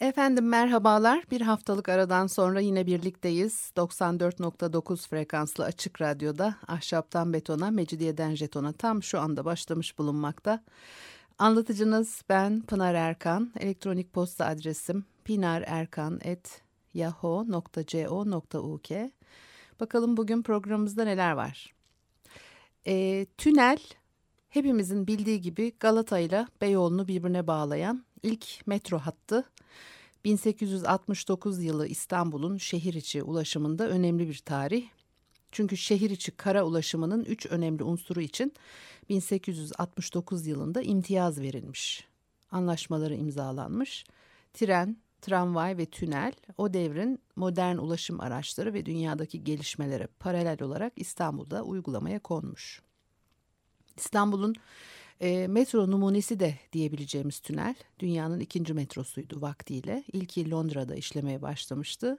Efendim merhabalar. Bir haftalık aradan sonra yine birlikteyiz. 94.9 frekanslı Açık Radyo'da Ahşaptan Betona, Mecidiyeden Jetona tam şu anda başlamış bulunmakta. Anlatıcınız ben Pınar Erkan. Elektronik posta adresim pinarerkan@yahoo.co.uk. Bakalım bugün programımızda neler var? Tünel hepimizin bildiği gibi Galata ile Beyoğlu'nu birbirine bağlayan ilk metro hattı. 1869 yılı İstanbul'un şehir içi ulaşımında önemli bir tarih. Çünkü şehir içi kara ulaşımının 3 önemli unsuru için 1869 yılında imtiyaz verilmiş. Anlaşmaları imzalanmış. Tren, tramvay ve tünel o devrin modern ulaşım araçları ve dünyadaki gelişmelere paralel olarak İstanbul'da uygulamaya konmuş. İstanbul'un metro numunesi de diyebileceğimiz tünel dünyanın ikinci metrosuydu vaktiyle. İlki Londra'da işlemeye başlamıştı.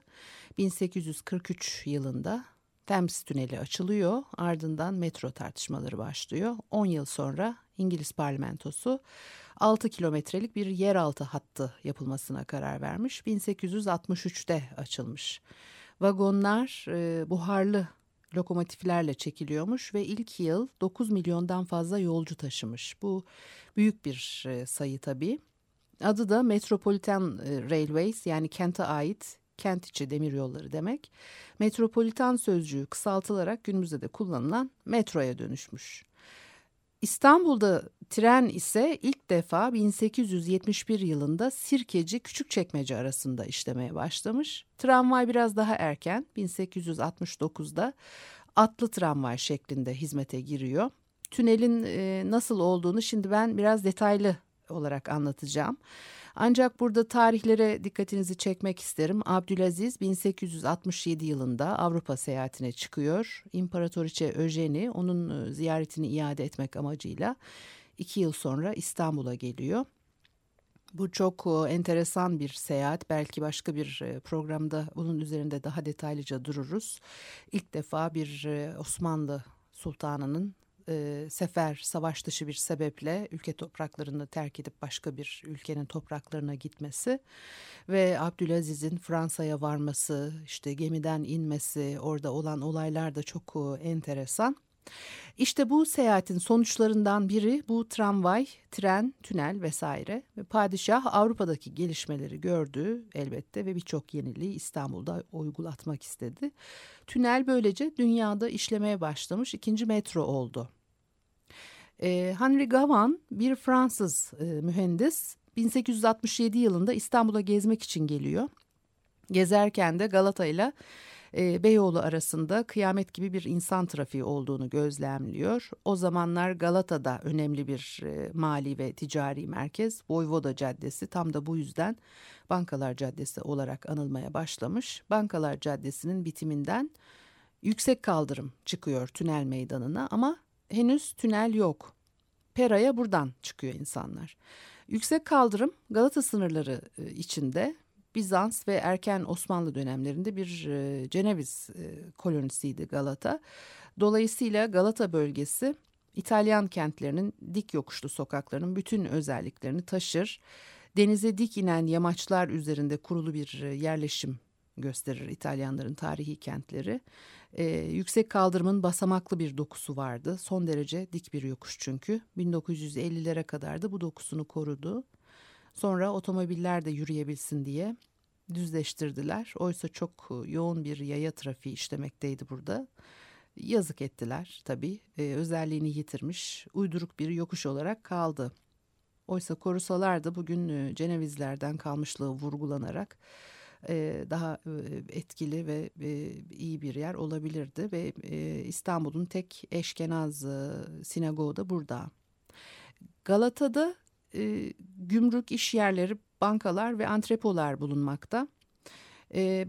1843 yılında Thames tüneli açılıyor, ardından metro tartışmaları başlıyor. 10 yıl sonra İngiliz parlamentosu 6 kilometrelik bir yeraltı hattı yapılmasına karar vermiş. 1863'te açılmış. Vagonlar buharlı lokomotiflerle çekiliyormuş ve ilk yıl 9 milyondan fazla yolcu taşımış. Bu büyük bir sayı tabii. Adı da Metropolitan Railways, yani kente ait kent içi demiryolları demek. Metropolitan sözcüğü kısaltılarak günümüzde de kullanılan metroya dönüşmüş. İstanbul'da tren ise ilk defa 1871 yılında Sirkeci Küçükçekmece arasında işlemeye başlamış. Tramvay biraz daha erken, 1869'da atlı tramvay şeklinde hizmete giriyor. Tünelin nasıl olduğunu şimdi ben biraz detaylı olarak anlatacağım. Ancak burada tarihlere dikkatinizi çekmek isterim. Abdülaziz 1867 yılında Avrupa seyahatine çıkıyor. İmparatoriçe Öjeni onun ziyaretini iade etmek amacıyla 2 yıl sonra İstanbul'a geliyor. Bu çok enteresan bir seyahat. Belki başka bir programda bunun üzerinde daha detaylıca dururuz. İlk defa bir Osmanlı Sultanı'nın sefer, savaş dışı bir sebeple ülke topraklarını terk edip başka bir ülkenin topraklarına gitmesi ve Abdülaziz'in Fransa'ya varması, işte gemiden inmesi, orada olan olaylar da çok enteresan. İşte bu seyahatin sonuçlarından biri bu tramvay, tren, tünel vesaire. Padişah Avrupa'daki gelişmeleri gördü elbette ve birçok yeniliği İstanbul'da uygulatmak istedi. Tünel böylece dünyada işlemeye başlamış ikinci metro oldu. Henri Gavand bir Fransız mühendis 1867 yılında İstanbul'a gezmek için geliyor. Gezerken de Galata ile Beyoğlu arasında kıyamet gibi bir insan trafiği olduğunu gözlemliyor. O zamanlar Galata'da önemli bir mali ve ticari merkez. Boyvoda Caddesi tam da bu yüzden Bankalar Caddesi olarak anılmaya başlamış. Bankalar Caddesi'nin bitiminden yüksek kaldırım çıkıyor Tünel Meydanı'na ama henüz tünel yok. Pera'ya buradan çıkıyor insanlar. Yüksek kaldırım Galata sınırları içinde Bizans ve erken Osmanlı dönemlerinde bir Ceneviz kolonisiydi Galata. Dolayısıyla Galata bölgesi İtalyan kentlerinin dik yokuşlu sokaklarının bütün özelliklerini taşır. Denize dik inen yamaçlar üzerinde kurulu bir yerleşim gösterir İtalyanların tarihi kentleri. Yüksek kaldırımın basamaklı bir dokusu vardı. Son derece dik bir yokuş çünkü. 1950'lere kadar da bu dokusunu korudu. Sonra otomobiller de yürüyebilsin diye düzleştirdiler. Oysa çok yoğun bir yaya trafiği işlemekteydi burada. Yazık ettiler tabii. Özelliğini yitirmiş, uyduruk bir yokuş olarak kaldı. Oysa korusalardı bugün Cenevizlerden kalmışlığı vurgulanarak daha etkili ve iyi bir yer olabilirdi. Ve İstanbul'un tek eşkenaz sinagoğu da burada. Galata'da gümrük iş yerleri, bankalar ve antrepolar bulunmakta.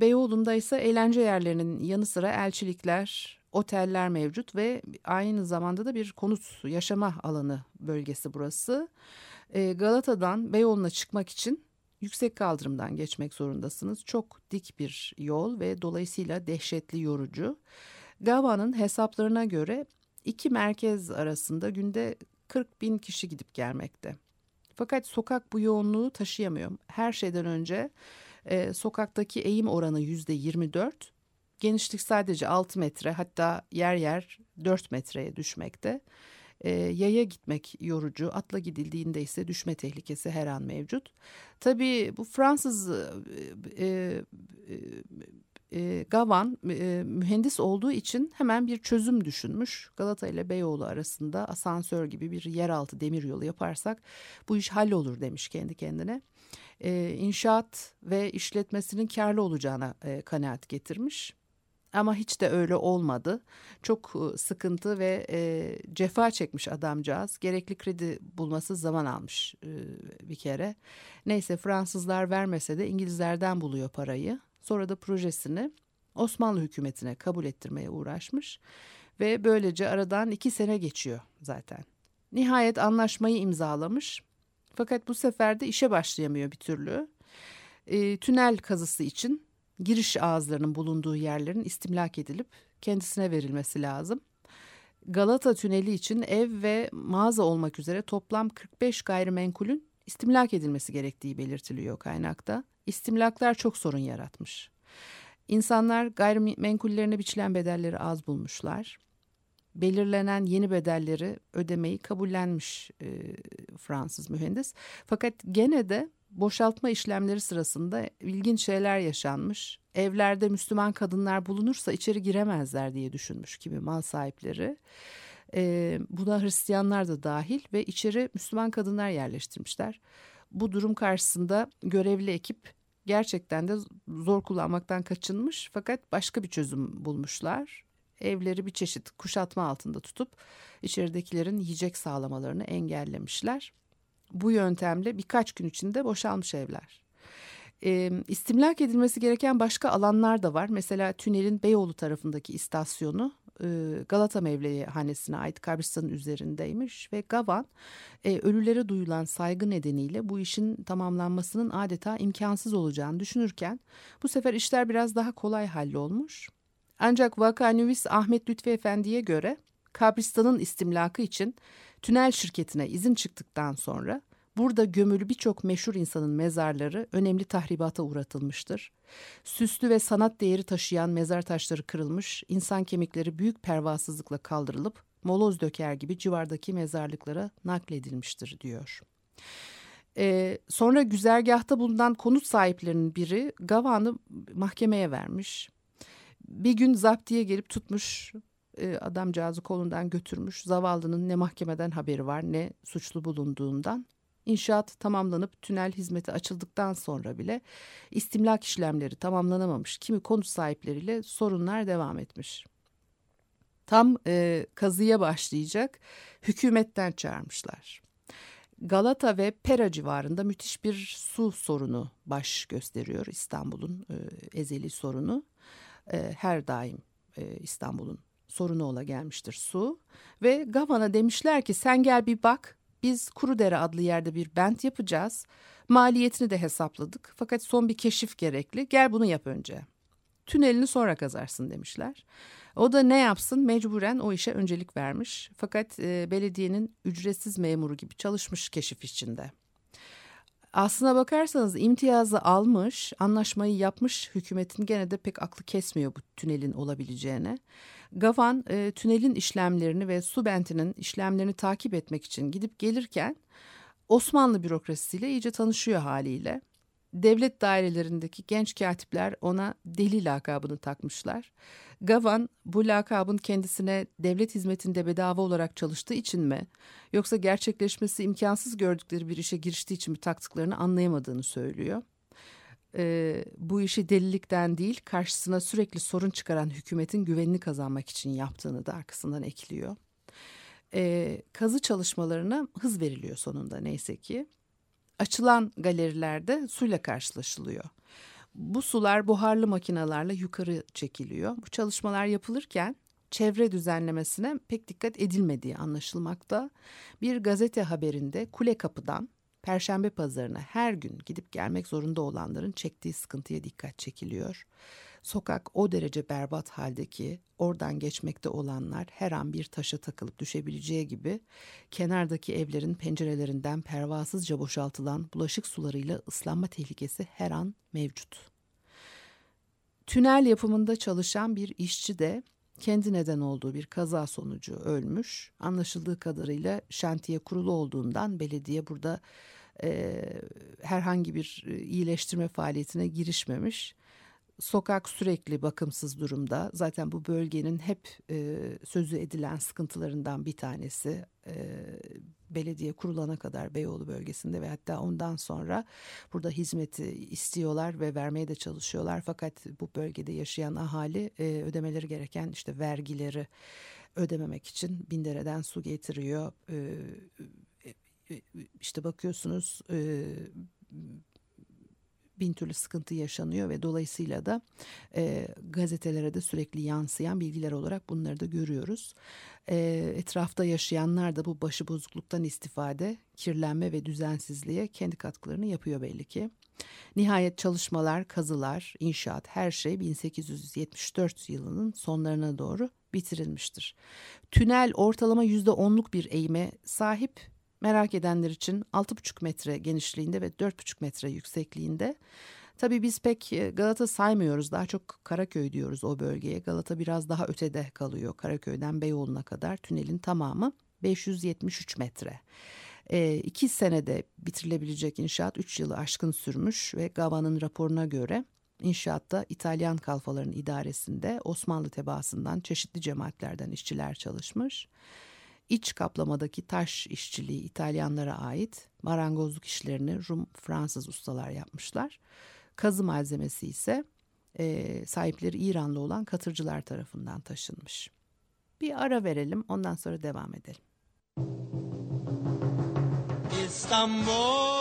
Beyoğlu'nda ise eğlence yerlerinin yanı sıra elçilikler, oteller mevcut ve aynı zamanda da bir konut yaşama alanı bölgesi burası. Galata'dan Beyoğlu'na çıkmak için yüksek kaldırımdan geçmek zorundasınız. Çok dik bir yol ve dolayısıyla dehşetli yorucu. Gava'nın hesaplarına göre iki merkez arasında günde 40.000 kişi gidip gelmekte. Fakat sokak bu yoğunluğu taşıyamıyor. Her şeyden önce sokaktaki eğim oranı %24. Genişlik sadece 6 metre, hatta yer yer 4 metreye düşmekte. Yaya gitmek yorucu, atla gidildiğinde ise düşme tehlikesi her an mevcut. Tabii bu Fransız Gavand mühendis olduğu için hemen bir çözüm düşünmüş. Galata ile Beyoğlu arasında asansör gibi bir yeraltı demiryolu yaparsak bu iş hallolur demiş kendi kendine. İnşaat ve işletmesinin karlı olacağına kanaat getirmiş. Ama hiç de öyle olmadı. Çok sıkıntı ve cefa çekmiş adamcağız. Gerekli kredi bulması zaman almış bir kere. Neyse, Fransızlar vermese de İngilizlerden buluyor parayı. Sonra da projesini Osmanlı hükümetine kabul ettirmeye uğraşmış. Ve böylece aradan 2 sene geçiyor zaten. Nihayet anlaşmayı imzalamış. Fakat bu sefer de işe başlayamıyor bir türlü. Tünel kazısı için giriş ağızlarının bulunduğu yerlerin istimlak edilip kendisine verilmesi lazım. Galata Tüneli için ev ve mağaza olmak üzere toplam 45 gayrimenkulün istimlak edilmesi gerektiği belirtiliyor kaynakta. İstimlaklar çok sorun yaratmış. İnsanlar gayrimenkullerine biçilen bedelleri az bulmuşlar. Belirlenen yeni bedelleri ödemeyi kabullenmiş Fransız mühendis. Fakat gene de boşaltma işlemleri sırasında ilginç şeyler yaşanmış. Evlerde Müslüman kadınlar bulunursa içeri giremezler diye düşünmüş kimi mal sahipleri. Buna Hristiyanlar da dahil ve içeri Müslüman kadınlar yerleştirmişler. Bu durum karşısında görevli ekip gerçekten de zor kullanmaktan kaçınmış, fakat başka bir çözüm bulmuşlar. Evleri bir çeşit kuşatma altında tutup içeridekilerin yiyecek sağlamalarını engellemişler. Bu yöntemle birkaç gün içinde boşalmış evler. İstimlak edilmesi gereken başka alanlar da var. Mesela tünelin Beyoğlu tarafındaki istasyonu Galata Mevlevihanesi'ne ait kabristanın üzerindeymiş ve Gavand ölülere duyulan saygı nedeniyle bu işin tamamlanmasının adeta imkansız olacağını düşünürken bu sefer işler biraz daha kolay hallolmuş. Ancak vakanüvis Ahmet Lütfi Efendi'ye göre kabristanın istimlakı için tünel şirketine izin çıktıktan sonra burada gömülü birçok meşhur insanın mezarları önemli tahribata uğratılmıştır. Süslü ve sanat değeri taşıyan mezar taşları kırılmış, insan kemikleri büyük pervasızlıkla kaldırılıp moloz döker gibi civardaki mezarlıklara nakledilmiştir diyor. Sonra güzergahta bulunan konut sahiplerinin biri Gavand'ı mahkemeye vermiş. Bir gün zaptiye gelip tutmuş, adamcağızı kolundan götürmüş. Zavallının ne mahkemeden haberi var ne suçlu bulunduğundan. İnşaat tamamlanıp tünel hizmeti açıldıktan sonra bile istimlak işlemleri tamamlanamamış. Kimi konut sahipleriyle sorunlar devam etmiş. Tam kazıya başlayacak hükümetten çağırmışlar. Galata ve Pera civarında müthiş bir su sorunu baş gösteriyor, İstanbul'un ezeli sorunu. Her daim İstanbul'un sorunu ola gelmiştir su. Ve Gavand'a demişler ki sen gel bir bak. Biz Kuru Dere adlı yerde bir bent yapacağız. Maliyetini de hesapladık. Fakat son bir keşif gerekli. Gel bunu yap önce. Tünelini sonra kazarsın demişler. O da ne yapsın? Mecburen o işe öncelik vermiş. Fakat belediyenin ücretsiz memuru gibi çalışmış keşif içinde. Aslına bakarsanız imtiyazı almış, anlaşmayı yapmış, hükümetin gene de pek aklı kesmiyor bu tünelin olabileceğine. Gavand tünelin işlemlerini ve su bentinin işlemlerini takip etmek için gidip gelirken Osmanlı bürokrasisiyle iyice tanışıyor haliyle. Devlet dairelerindeki genç katipler ona deli lakabını takmışlar. Gavand bu lakabın kendisine devlet hizmetinde bedava olarak çalıştığı için mi, yoksa gerçekleşmesi imkansız gördükleri bir işe giriştiği için mi taktıklarını anlayamadığını söylüyor. Bu işi delilikten değil, karşısına sürekli sorun çıkaran hükümetin güvenini kazanmak için yaptığını da arkasından ekliyor. Kazı çalışmalarına hız veriliyor sonunda neyse ki. Açılan galerilerde suyla karşılaşılıyor. Bu sular buharlı makinalarla yukarı çekiliyor. Bu çalışmalar yapılırken çevre düzenlemesine pek dikkat edilmediği anlaşılmakta. Bir gazete haberinde Kule Kapı'dan Perşembe Pazarı'na her gün gidip gelmek zorunda olanların çektiği sıkıntıya dikkat çekiliyor. Sokak o derece berbat halde ki oradan geçmekte olanlar her an bir taşa takılıp düşebileceği gibi kenardaki evlerin pencerelerinden pervasızca boşaltılan bulaşık sularıyla ıslanma tehlikesi her an mevcut. Tünel yapımında çalışan bir işçi de kendi neden olduğu bir kaza sonucu ölmüş. Anlaşıldığı kadarıyla şantiye kurulu olduğundan belediye burada herhangi bir iyileştirme faaliyetine girişmemiş. Sokak sürekli bakımsız durumda. Zaten bu bölgenin hep sözü edilen sıkıntılarından bir tanesi. Belediye kurulana kadar Beyoğlu bölgesinde ve hatta ondan sonra burada hizmeti istiyorlar ve vermeye de çalışıyorlar. Fakat bu bölgede yaşayan ahali ödemeleri gereken işte vergileri ödememek için Bindere'den su getiriyor. İşte bakıyorsunuz bin türlü sıkıntı yaşanıyor ve dolayısıyla da gazetelere de sürekli yansıyan bilgiler olarak bunları da görüyoruz. Etrafta yaşayanlar da bu başıbozukluktan istifade, kirlenme ve düzensizliğe kendi katkılarını yapıyor belli ki. Nihayet çalışmalar, kazılar, inşaat her şey 1874 yılının sonlarına doğru bitirilmiştir. Tünel ortalama %10'luk bir eğime sahip. Merak edenler için 6,5 metre genişliğinde ve 4,5 metre yüksekliğinde. Tabii biz pek Galata saymıyoruz. Daha çok Karaköy diyoruz o bölgeye. Galata biraz daha ötede kalıyor. Karaköy'den Beyoğlu'na kadar tünelin tamamı 573 metre. 2 senede bitirilebilecek inşaat 3 yılı aşkın sürmüş ve Gavand'ın raporuna göre İnşaatta İtalyan kalfaların idaresinde Osmanlı tebaasından çeşitli cemaatlerden işçiler çalışmış. İç kaplamadaki taş işçiliği İtalyanlara ait, marangozluk işlerini Rum, Fransız ustalar yapmışlar. Kazı malzemesi ise sahipleri İranlı olan katırcılar tarafından taşınmış. Bir ara verelim, ondan sonra devam edelim. İstanbul,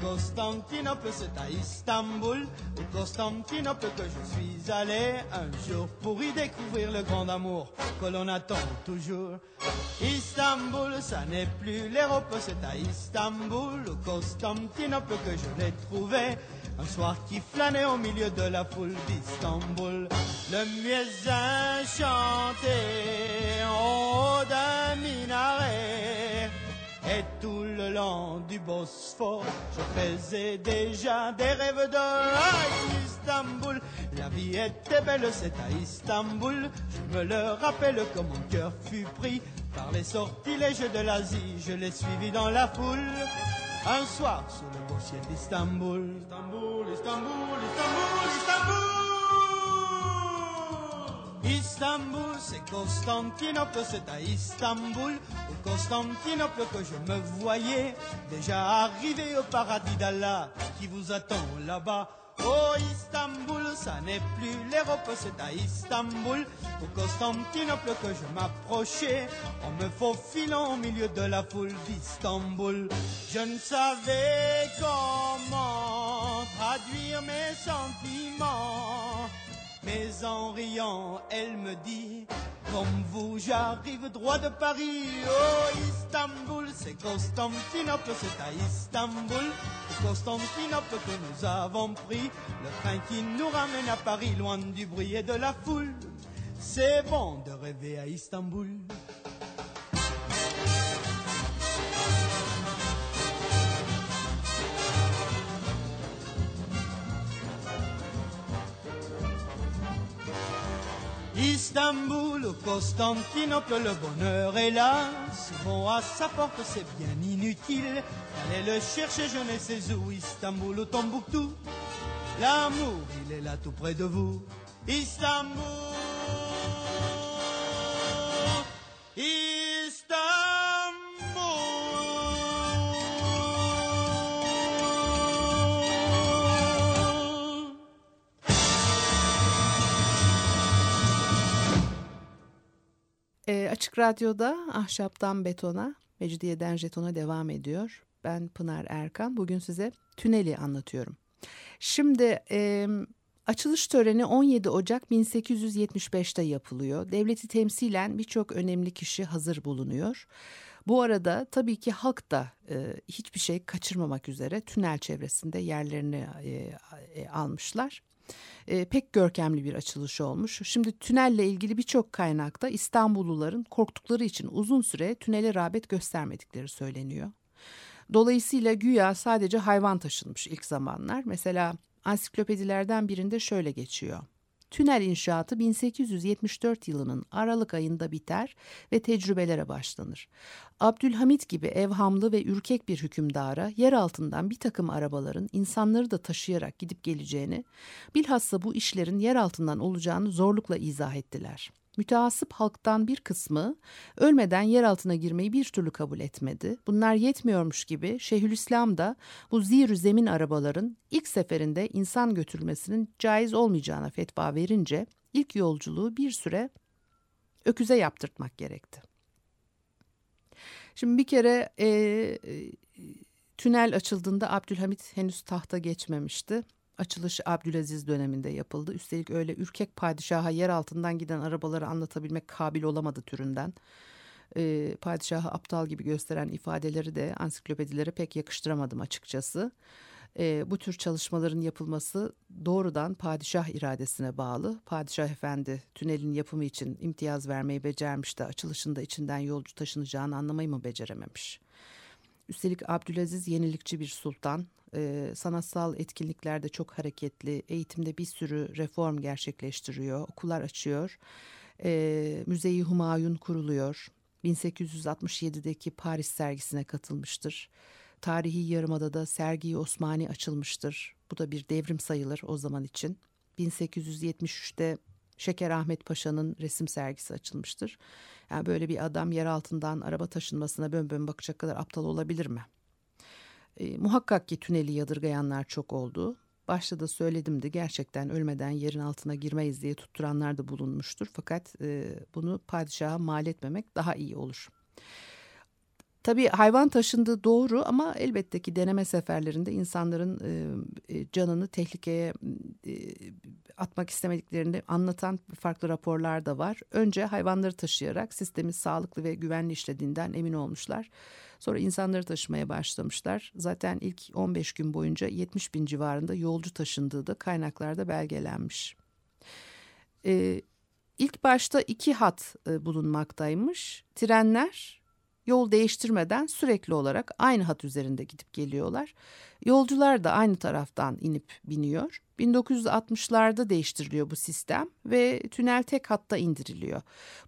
Constantinople, c'est à Istanbul, au Constantinople que je suis allé un jour pour y découvrir le grand amour que l'on attend toujours. Istanbul, ça n'est plus l'Europe, c'est à Istanbul, au Constantinople que je l'ai trouvé un soir qui flânait au milieu de la foule d'Istanbul. Le muezzin chantait en haut d'un minaret. Et tout le long du Bosphore, je faisais déjà des rêves de ah, Istanbul. La vie était belle, c'est à Istanbul. Je me le rappelle que mon cœur fut pris par les sortilèges de l'Asie. Je l'ai suivi dans la foule, un soir sous le beau ciel d'Istanbul. Istanbul, Istanbul, Istanbul, Istanbul. Istanbul, c'est Constantinople, c'est à Istanbul, au Constantinople que je me voyais déjà arrivé au paradis d'Allah qui vous attend là-bas. Oh Istanbul, ça n'est plus l'Europe, c'est à Istanbul, au Constantinople que je m'approchais en me faufilant au milieu de la foule d'Istanbul. Je ne savais comment traduire mes sentiments. Mais en riant, elle me dit, comme vous, j'arrive droit de Paris. Oh, Istanbul, c'est Constantinople, c'est à Istanbul, Constantinople que nous avons pris le train qui nous ramène à Paris, loin du bruit et de la foule. C'est bon de rêver à Istanbul. Istanbul, au Constantinople, le bonheur est là. Souvent à sa porte, c'est bien inutile. Allez le chercher, je ne sais où. Istanbul, au Tombouctou. L'amour, il est là tout près de vous. Istanbul. Açık Radyo'da Ahşaptan Betona, Mecidiyeden Jetona devam ediyor. Ben Pınar Erkan. Bugün size tüneli anlatıyorum. Şimdi açılış töreni 17 Ocak 1875'te yapılıyor. Devleti temsilen birçok önemli kişi hazır bulunuyor. Bu arada tabii ki halk da hiçbir şey kaçırmamak üzere tünel çevresinde yerlerini almışlar. Pek görkemli bir açılış olmuş. Şimdi tünelle ilgili birçok kaynakta İstanbulluların korktukları için uzun süre tünele rağbet göstermedikleri söyleniyor. Dolayısıyla güya sadece hayvan taşınmış ilk zamanlar. Mesela ansiklopedilerden birinde şöyle geçiyor. Tünel inşaatı 1874 yılının Aralık ayında biter ve tecrübelere başlanır. Abdülhamit gibi evhamlı ve ürkek bir hükümdara yer altından bir takım arabaların insanları da taşıyarak gidip geleceğini, bilhassa bu işlerin yer altından olacağını zorlukla izah ettiler. Müteassıp halktan bir kısmı ölmeden yer altına girmeyi bir türlü kabul etmedi. Bunlar yetmiyormuş gibi Şeyhülislam da bu zir-ü zemin arabaların ilk seferinde insan götürülmesinin caiz olmayacağına fetva verince ilk yolculuğu bir süre öküze yaptırtmak gerekti. Şimdi bir kere tünel açıldığında Abdülhamit henüz tahta geçmemişti. Açılışı Abdülaziz döneminde yapıldı. Üstelik öyle ürkek padişaha yer altından giden arabaları anlatabilmek kabil olamadı türünden. Padişahı aptal gibi gösteren ifadeleri de ansiklopedilere pek yakıştıramadım açıkçası. Bu tür çalışmaların yapılması doğrudan padişah iradesine bağlı. Padişah efendi tünelin yapımı için imtiyaz vermeyi becermiş de açılışında içinden yolcu taşınacağını anlamayı mı becerememiş? Üstelik Abdülaziz yenilikçi bir sultan. Sanatsal etkinliklerde çok hareketli, eğitimde bir sürü reform gerçekleştiriyor, okullar açıyor, Müze-i Humayun kuruluyor, 1867'deki Paris sergisine katılmıştır, Tarihi Yarımada da Sergi-i Osmani açılmıştır, bu da bir devrim sayılır o zaman için, 1873'te Şeker Ahmet Paşa'nın resim sergisi açılmıştır. Yani böyle bir adam yer altından araba taşınmasına bön bakacak kadar aptal olabilir mi? Muhakkak ki tüneli yadırgayanlar çok oldu. Başta da söyledimdi, gerçekten ölmeden yerin altına girmeyiz diye tutturanlar da bulunmuştur. Fakat bunu padişaha mal etmemek daha iyi olur. Tabii hayvan taşındığı doğru ama elbette ki deneme seferlerinde insanların canını tehlikeye atmak istemediklerini anlatan farklı raporlar da var. Önce hayvanları taşıyarak sistemi sağlıklı ve güvenli işlediğinden emin olmuşlar. Sonra insanları taşımaya başlamışlar. Zaten ilk 15 gün boyunca 70.000 civarında yolcu taşındığı da kaynaklarda belgelenmiş. İlk başta 2 hat bulunmaktaymış. Trenler yol değiştirmeden sürekli olarak aynı hat üzerinde gidip geliyorlar. Yolcular da aynı taraftan inip biniyor. 1960'larda değiştiriliyor bu sistem ve tünel tek hatta indiriliyor.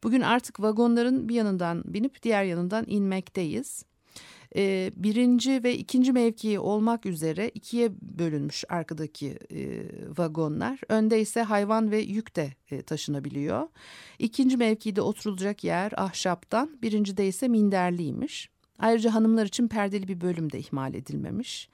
Bugün artık vagonların bir yanından binip diğer yanından inmekteyiz. Birinci ve ikinci mevkii olmak üzere ikiye bölünmüş arkadaki vagonlar. Önde ise hayvan ve yük de taşınabiliyor. İkinci mevkide oturulacak yer ahşaptan, birincide ise minderliymiş. Ayrıca hanımlar için perdeli bir bölüm de ihmal edilmemiş.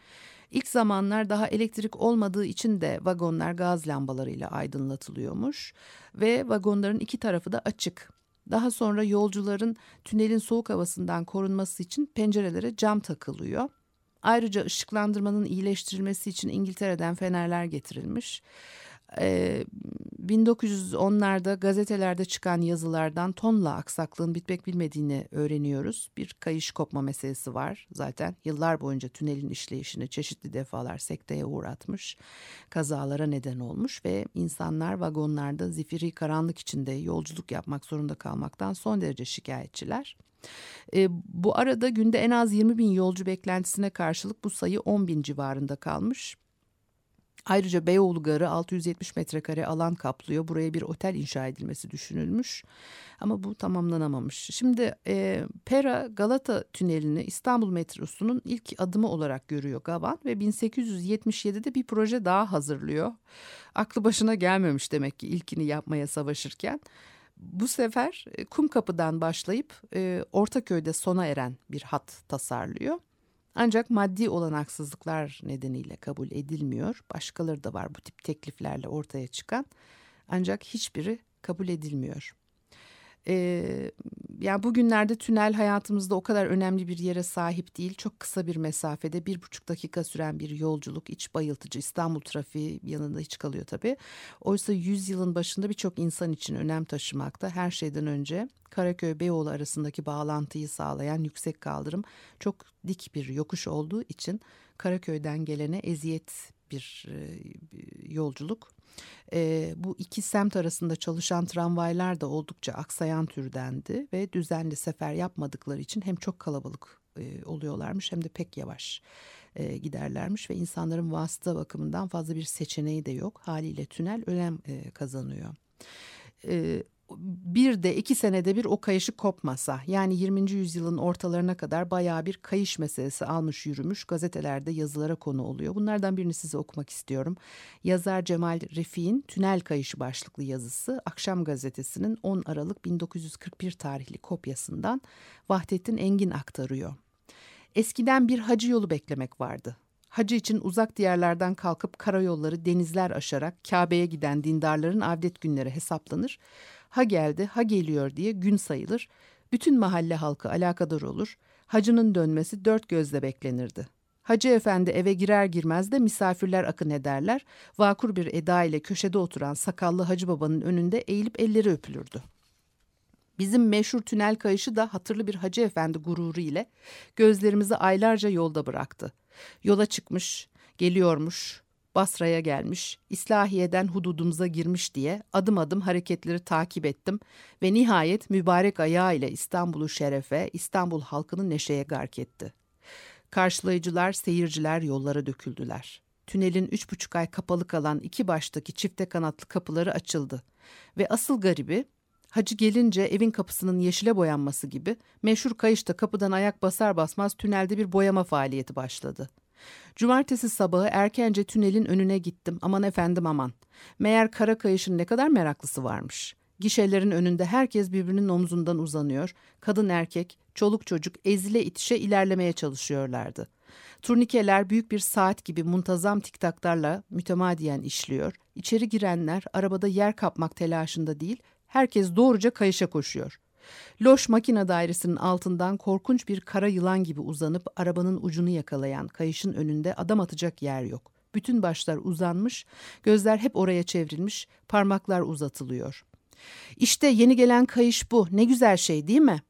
İlk zamanlar daha elektrik olmadığı için de vagonlar gaz lambalarıyla aydınlatılıyormuş ve vagonların iki tarafı da açık. Daha sonra yolcuların tünelin soğuk havasından korunması için pencerelere cam takılıyor. Ayrıca ışıklandırmanın iyileştirilmesi için İngiltere'den fenerler getirilmiş. 1910'larda gazetelerde çıkan yazılardan tonla aksaklığın bitmek bilmediğini öğreniyoruz. Bir kayış kopma meselesi var zaten. Yıllar boyunca tünelin işleyişini çeşitli defalar sekteye uğratmış, kazalara neden olmuş ve insanlar vagonlarda zifiri karanlık içinde yolculuk yapmak zorunda kalmaktan son derece şikayetçiler. Bu arada günde en az 20.000 yolcu beklentisine karşılık bu sayı 10.000 civarında kalmış. Ayrıca Beyoğlu Garı 670 metrekare alan kaplıyor. Buraya bir otel inşa edilmesi düşünülmüş ama bu tamamlanamamış. Şimdi Pera Galata Tüneli'ni İstanbul metrosunun ilk adımı olarak görüyor Gavand ve 1877'de bir proje daha hazırlıyor. Aklı başına gelmemiş demek ki ilkini yapmaya savaşırken. Bu sefer Kumkapı'dan başlayıp Ortaköy'de sona eren bir hat tasarlıyor. Ancak maddi olanaksızlıklar nedeniyle kabul edilmiyor. Başkaları da var bu tip tekliflerle ortaya çıkan. Ancak hiçbiri kabul edilmiyor. Yani bugünlerde tünel hayatımızda o kadar önemli bir yere sahip değil. Çok kısa bir mesafede 1,5 dakika süren bir yolculuk, iç bayıltıcı, İstanbul trafiği yanında hiç kalıyor tabii. Oysa 100 yılın başında birçok insan için önem taşımakta. Her şeyden önce Karaköy-Beyoğlu arasındaki bağlantıyı sağlayan yüksek kaldırım çok dik bir yokuş olduğu için Karaköy'den gelene eziyet bir yolculuk. Bu iki semt arasında çalışan tramvaylar da oldukça aksayan türdendi ve düzenli sefer yapmadıkları için hem çok kalabalık oluyorlarmış hem de pek yavaş giderlermiş ve insanların vasıta bakımından fazla bir seçeneği de yok. Haliyle tünel önem kazanıyor. Bir de 2 senede bir o kayışı kopmasa, yani 20. yüzyılın ortalarına kadar bayağı bir kayış meselesi almış yürümüş, gazetelerde yazılara konu oluyor. Bunlardan birini size okumak istiyorum. Yazar Cemal Refik'in Tünel Kayışı başlıklı yazısı Akşam Gazetesi'nin 10 Aralık 1941 tarihli kopyasından Vahdettin Engin aktarıyor. Eskiden bir hacı yolu beklemek vardı. Hacı için uzak diyarlardan kalkıp karayolları, denizler aşarak Kabe'ye giden dindarların avdet günleri hesaplanır. Ha geldi, ha geliyor diye gün sayılır. Bütün mahalle halkı alakadar olur. Hacının dönmesi 4 gözle beklenirdi. Hacı efendi eve girer girmez de misafirler akın ederler. Vakur bir eda ile köşede oturan sakallı hacı babanın önünde eğilip elleri öpülürdü. Bizim meşhur tünel kayışı da hatırlı bir hacı efendi gururu ile gözlerimizi aylarca yolda bıraktı. Yola çıkmış, geliyormuş, Basra'ya gelmiş, İslahiye'den hududumuza girmiş diye adım adım hareketleri takip ettim ve nihayet mübarek ayağı ile İstanbul'u şerefe, İstanbul halkını neşeye gark etti. Karşılayıcılar, seyirciler yollara döküldüler. Tünelin 3,5 ay kapalı kalan 2 baştaki çifte kanatlı kapıları açıldı ve asıl garibi, hacı gelince evin kapısının yeşile boyanması gibi meşhur kayışta kapıdan ayak basar basmaz tünelde bir boyama faaliyeti başladı. Cumartesi sabahı erkence tünelin önüne gittim. Aman efendim aman. Meğer kara kayışın ne kadar meraklısı varmış. Gişelerin önünde herkes birbirinin omzundan uzanıyor. Kadın erkek, çoluk çocuk ezile itişe ilerlemeye çalışıyorlardı. Turnikeler büyük bir saat gibi muntazam tiktaklarla mütemadiyen işliyor. İçeri girenler arabada yer kapmak telaşında değil, herkes doğruca kayışa koşuyor. Loş makine dairesinin altından korkunç bir kara yılan gibi uzanıp arabanın ucunu yakalayan kayışın önünde adam atacak yer yok. Bütün başlar uzanmış, gözler hep oraya çevrilmiş, parmaklar uzatılıyor. İşte yeni gelen kayış bu. Ne güzel şey değil mi?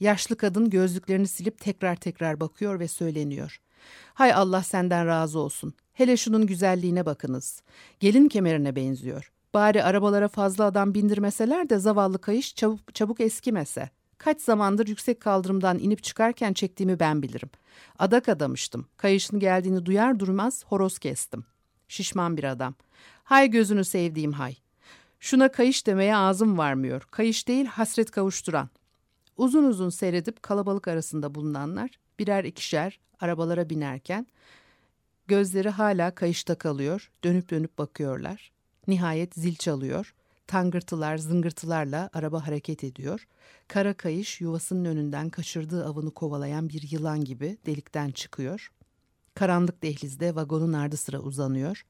Yaşlı kadın gözlüklerini silip tekrar tekrar bakıyor ve söyleniyor. Hay Allah senden razı olsun. Hele şunun güzelliğine bakınız. Gelin kemerine benziyor. Bari arabalara fazla adam bindirmeseler de zavallı kayış çabuk eskimese. Kaç zamandır yüksek kaldırımdan inip çıkarken çektiğimi ben bilirim. Adak adamıştım. Kayışın geldiğini duyar durmaz horoz kestim. Şişman bir adam. Hay gözünü sevdiğim hay. Şuna kayış demeye ağzım varmıyor. Kayış değil hasret kavuşturan. Uzun uzun seyredip kalabalık arasında bulunanlar birer ikişer arabalara binerken gözleri hala kayışta kalıyor. Dönüp dönüp bakıyorlar. Nihayet zil çalıyor, tangırtılar, zıngırtılarla araba hareket ediyor. Kara kayış yuvasının önünden kaçırdığı avını kovalayan bir yılan gibi delikten çıkıyor. Karanlık dehlizde vagonun ardı sıra uzanıyor.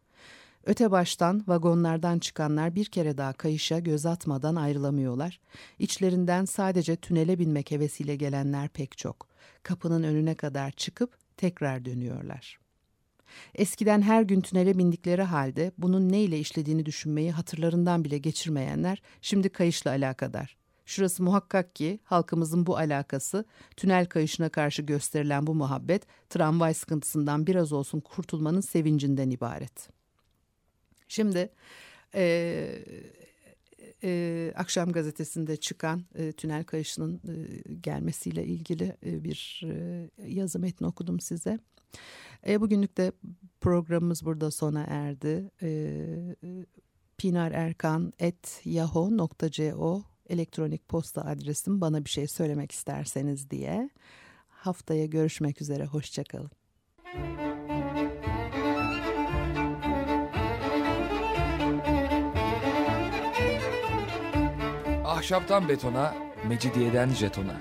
Öte baştan vagonlardan çıkanlar bir kere daha kayışa göz atmadan ayrılamıyorlar. İçlerinden sadece tünele binmek hevesiyle gelenler pek çok. Kapının önüne kadar çıkıp tekrar dönüyorlar. Eskiden her gün tünele bindikleri halde bunun neyle işlediğini düşünmeyi hatırlarından bile geçirmeyenler şimdi kayışla alakadar. Şurası muhakkak ki halkımızın bu alakası, tünel kayışına karşı gösterilen bu muhabbet, tramvay sıkıntısından biraz olsun kurtulmanın sevincinden ibaret. Şimdi Akşam Gazetesi'nde çıkan tünel kayışının gelmesiyle ilgili bir yazı metni okudum size. Bugünlük de programımız burada sona erdi. pinarerkan@yahoo.co elektronik posta adresim, bana bir şey söylemek isterseniz diye. Haftaya görüşmek üzere, hoşçakalın. Ahşaptan betona, mecidiyeden jetona.